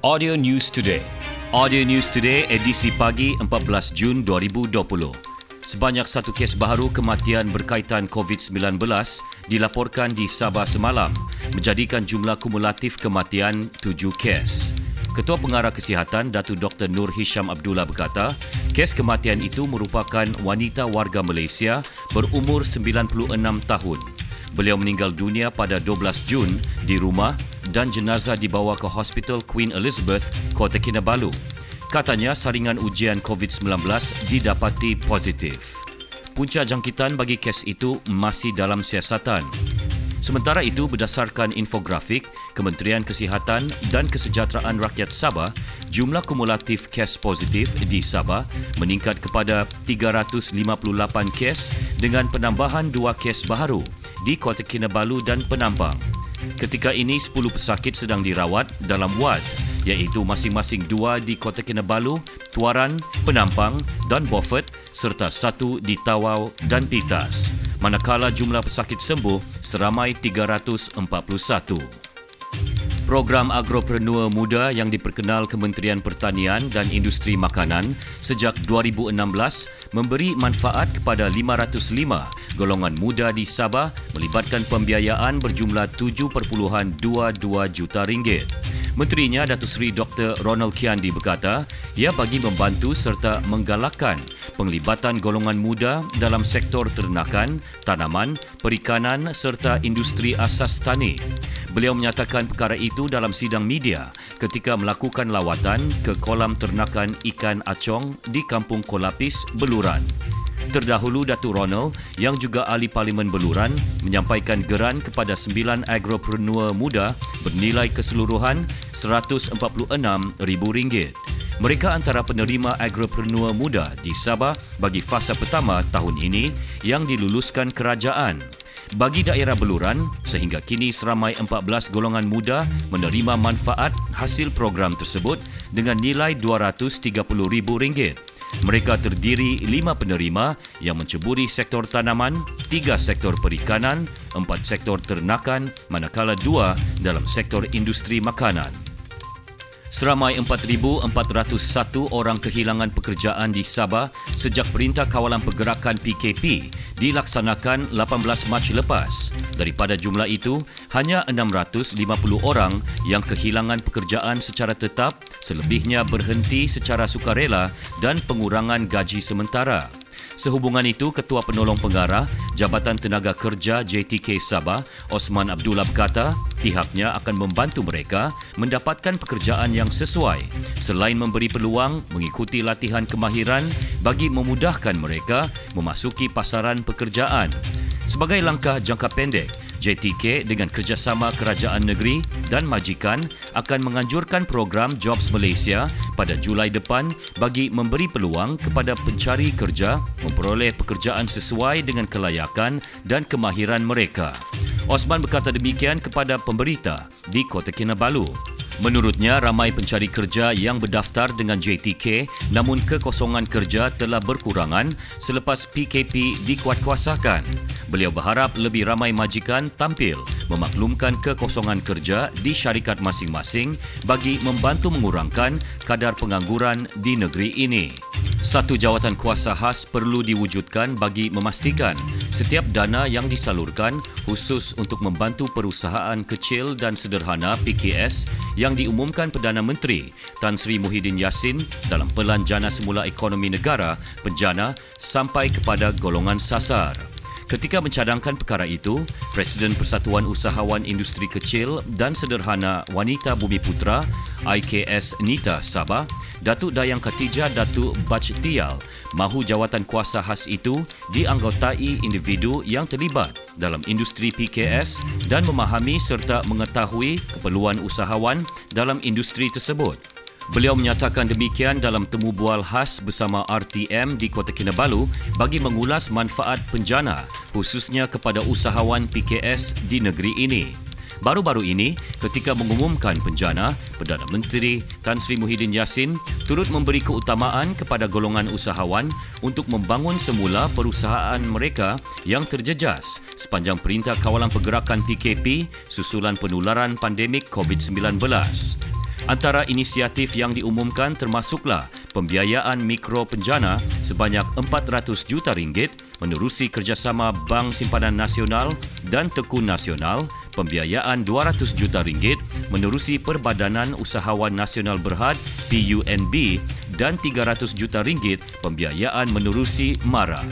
Audio News Today. Audio News Today edisi pagi 14 Jun 2020. Sebanyak satu kes baru kematian berkaitan COVID-19 dilaporkan di Sabah semalam, menjadikan jumlah kumulatif kematian 7 kes. Ketua Pengarah Kesihatan Datuk Dr. Nur Hisham Abdullah berkata, kes kematian itu merupakan wanita warga Malaysia berumur 96 tahun. Beliau meninggal dunia pada 12 Jun di rumah dan jenazah dibawa ke Hospital Queen Elizabeth, Kota Kinabalu. Katanya saringan ujian COVID-19 didapati positif. Punca jangkitan bagi kes itu masih dalam siasatan. Sementara itu, berdasarkan infografik Kementerian Kesihatan dan Kesejahteraan Rakyat Sabah, jumlah kumulatif kes positif di Sabah meningkat kepada 358 kes dengan penambahan 2 kes baru di Kota Kinabalu dan Penambang. Ketika ini 10 pesakit sedang dirawat dalam wad, iaitu masing-masing 2 di Kota Kinabalu, Tuaran, Penampang dan Beaufort serta 1 di Tawau dan Pitas. Manakala jumlah pesakit sembuh seramai 341. Program Agropreneur Muda yang diperkenal Kementerian Pertanian dan Industri Makanan sejak 2016 memberi manfaat kepada 505 golongan muda di Sabah melibatkan pembiayaan berjumlah 7.22 juta ringgit. Menterinya Datuk Seri Dr. Ronald Kiandi berkata, ia bagi membantu serta menggalakkan penglibatan golongan muda dalam sektor ternakan, tanaman, perikanan serta industri asas tani. Beliau menyatakan perkara itu dalam sidang media ketika melakukan lawatan ke kolam ternakan ikan acong di kampung Kolapis, Beluran. Terdahulu, Datuk Ronald yang juga ahli Parlimen Beluran menyampaikan geran kepada 9 agropreneur muda bernilai keseluruhan RM146,000. Mereka antara penerima agropreneur muda di Sabah bagi fasa pertama tahun ini yang diluluskan kerajaan. Bagi daerah Beluran, sehingga kini seramai 14 golongan muda menerima manfaat hasil program tersebut dengan nilai RM230,000. Mereka terdiri 5 penerima yang menceburi sektor tanaman, 3 sektor perikanan, 4 sektor ternakan, manakala 2 dalam sektor industri makanan. Seramai 4,401 orang kehilangan pekerjaan di Sabah sejak Perintah Kawalan Pergerakan PKP dilaksanakan 18 Mac lepas. Daripada jumlah itu, hanya 650 orang yang kehilangan pekerjaan secara tetap, selebihnya berhenti secara sukarela dan pengurangan gaji sementara. Sehubungan itu, Ketua Penolong Pengarah Jabatan Tenaga Kerja JTK Sabah, Osman Abdullah berkata, pihaknya akan membantu mereka mendapatkan pekerjaan yang sesuai selain memberi peluang mengikuti latihan kemahiran bagi memudahkan mereka memasuki pasaran pekerjaan. Sebagai langkah jangka pendek, JTK dengan kerjasama kerajaan negeri dan majikan akan menganjurkan program Jobs Malaysia pada Julai depan bagi memberi peluang kepada pencari kerja memperoleh pekerjaan sesuai dengan kelayakan dan kemahiran mereka. Osman berkata demikian kepada pemberita di Kota Kinabalu. Menurutnya, ramai pencari kerja yang berdaftar dengan JTK namun kekosongan kerja telah berkurangan selepas PKP dikuatkuasakan. Beliau berharap lebih ramai majikan tampil memaklumkan kekosongan kerja di syarikat masing-masing bagi membantu mengurangkan kadar pengangguran di negeri ini. Satu jawatan kuasa khas perlu diwujudkan bagi memastikan setiap dana yang disalurkan khusus untuk membantu perusahaan kecil dan sederhana PKS yang diumumkan Perdana Menteri Tan Sri Muhyiddin Yassin dalam Pelan Jana Semula Ekonomi Negara Penjana sampai kepada golongan sasar. Ketika mencadangkan perkara itu, Presiden Persatuan Usahawan Industri Kecil dan Sederhana Wanita Bumi Putra IKS Nita Sabah, Datuk Dayang Ketija Datuk Bajtial, mahu jawatan kuasa khas itu dianggotai individu yang terlibat dalam industri PKS dan memahami serta mengetahui keperluan usahawan dalam industri tersebut. Beliau menyatakan demikian dalam temu bual khas bersama RTM di Kota Kinabalu bagi mengulas manfaat penjana khususnya kepada usahawan PKS di negeri ini. Baru-baru ini, ketika mengumumkan penjana, Perdana Menteri Tan Sri Muhyiddin Yassin turut memberi keutamaan kepada golongan usahawan untuk membangun semula perusahaan mereka yang terjejas sepanjang Perintah Kawalan Pergerakan PKP susulan penularan pandemik COVID-19. Antara inisiatif yang diumumkan termasuklah pembiayaan mikro penjana sebanyak RM400 juta menerusi kerjasama Bank Simpanan Nasional dan Tekun Nasional, pembiayaan RM200 juta menerusi Perbadanan Usahawan Nasional Berhad PUNB dan RM300 juta pembiayaan menerusi MARA.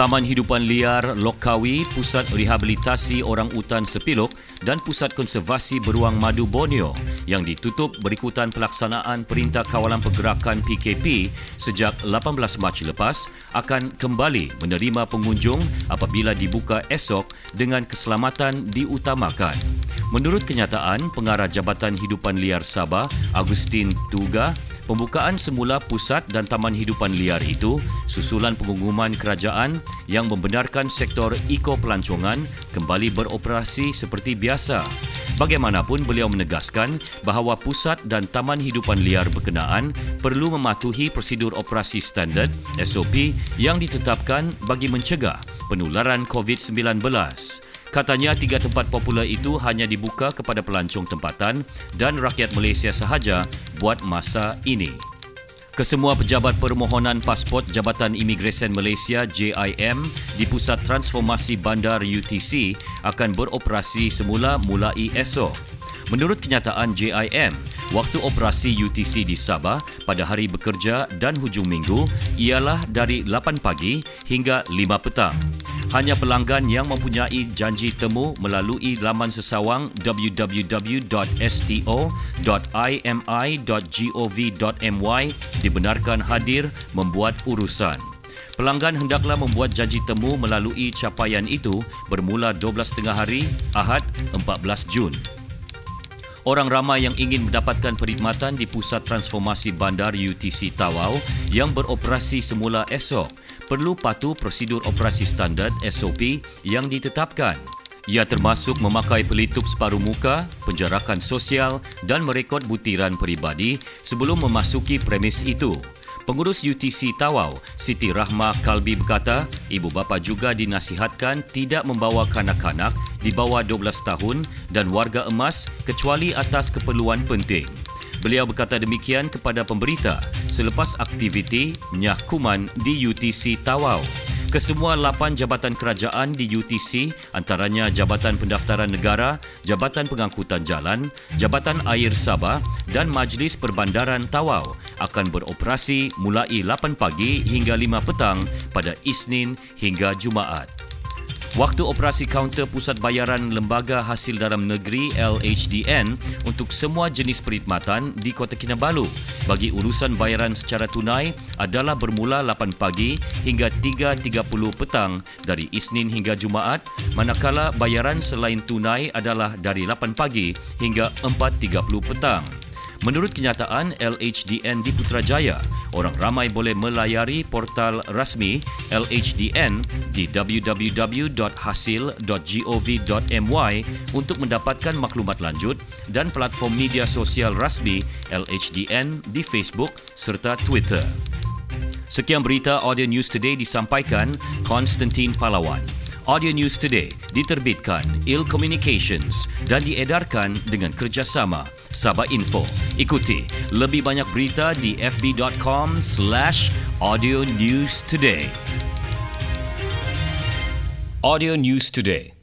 Taman Hidupan Liar Lokawi, Pusat Rehabilitasi Orang Utan Sepilok dan Pusat Konservasi Beruang Madu Borneo yang ditutup berikutan pelaksanaan Perintah Kawalan Pergerakan PKP sejak 18 Mac lepas akan kembali menerima pengunjung apabila dibuka esok dengan keselamatan diutamakan. Menurut kenyataan, Pengarah Jabatan Hidupan Liar Sabah, Agustin Tuga, pembukaan semula pusat dan taman hidupan liar itu susulan pengumuman kerajaan yang membenarkan sektor eko pelancongan kembali beroperasi seperti biasa. Bagaimanapun, beliau menegaskan bahawa pusat dan taman hidupan liar berkenaan perlu mematuhi prosedur operasi standard SOP yang ditetapkan bagi mencegah penularan COVID-19. Katanya, tiga tempat popular itu hanya dibuka kepada pelancong tempatan dan rakyat Malaysia sahaja buat masa ini. Kesemua pejabat permohonan pasport Jabatan Imigresen Malaysia JIM di Pusat Transformasi Bandar UTC akan beroperasi semula mulai esok. Menurut kenyataan JIM, waktu operasi UTC di Sabah pada hari bekerja dan hujung minggu ialah dari 8 pagi hingga 5 petang. Hanya pelanggan yang mempunyai janji temu melalui laman sesawang www.sto.imi.gov.my dibenarkan hadir membuat urusan. Pelanggan hendaklah membuat janji temu melalui capaian itu bermula 12.30 hari Ahad 14 Jun. Orang ramai yang ingin mendapatkan perkhidmatan di Pusat Transformasi Bandar UTC Tawau yang beroperasi semula esok perlu patuh prosedur operasi standard SOP yang ditetapkan. Ia termasuk memakai pelitup separuh muka, penjarakan sosial dan merekod butiran peribadi sebelum memasuki premis itu. Pengurus UTC Tawau, Siti Rahma Kalbi berkata, ibu bapa juga dinasihatkan tidak membawa kanak-kanak di bawah 12 tahun dan warga emas kecuali atas keperluan penting. Beliau berkata demikian kepada pemberita selepas aktiviti nyah kuman di UTC Tawau. Kesemua 8 jabatan kerajaan di UTC, antaranya Jabatan Pendaftaran Negara, Jabatan Pengangkutan Jalan, Jabatan Air Sabah dan Majlis Perbandaran Tawau akan beroperasi mulai 8 pagi hingga 5 petang pada Isnin hingga Jumaat. Waktu operasi kaunter Pusat Bayaran Lembaga Hasil Dalam Negeri LHDN untuk semua jenis perkhidmatan di Kota Kinabalu bagi urusan bayaran secara tunai adalah bermula 8 pagi hingga 3.30 petang dari Isnin hingga Jumaat, manakala bayaran selain tunai adalah dari 8 pagi hingga 4.30 petang. Menurut kenyataan LHDN di Putrajaya, orang ramai boleh melayari portal rasmi LHDN di www.hasil.gov.my untuk mendapatkan maklumat lanjut dan platform media sosial rasmi LHDN di Facebook serta Twitter. Sekian berita Audio News Today disampaikan Constantine Palawan. Audio News Today diterbitkan Il Communications dan diedarkan dengan kerjasama Sabah Info. Ikuti lebih banyak berita di fb.com/Audio News Today. Audio News Today.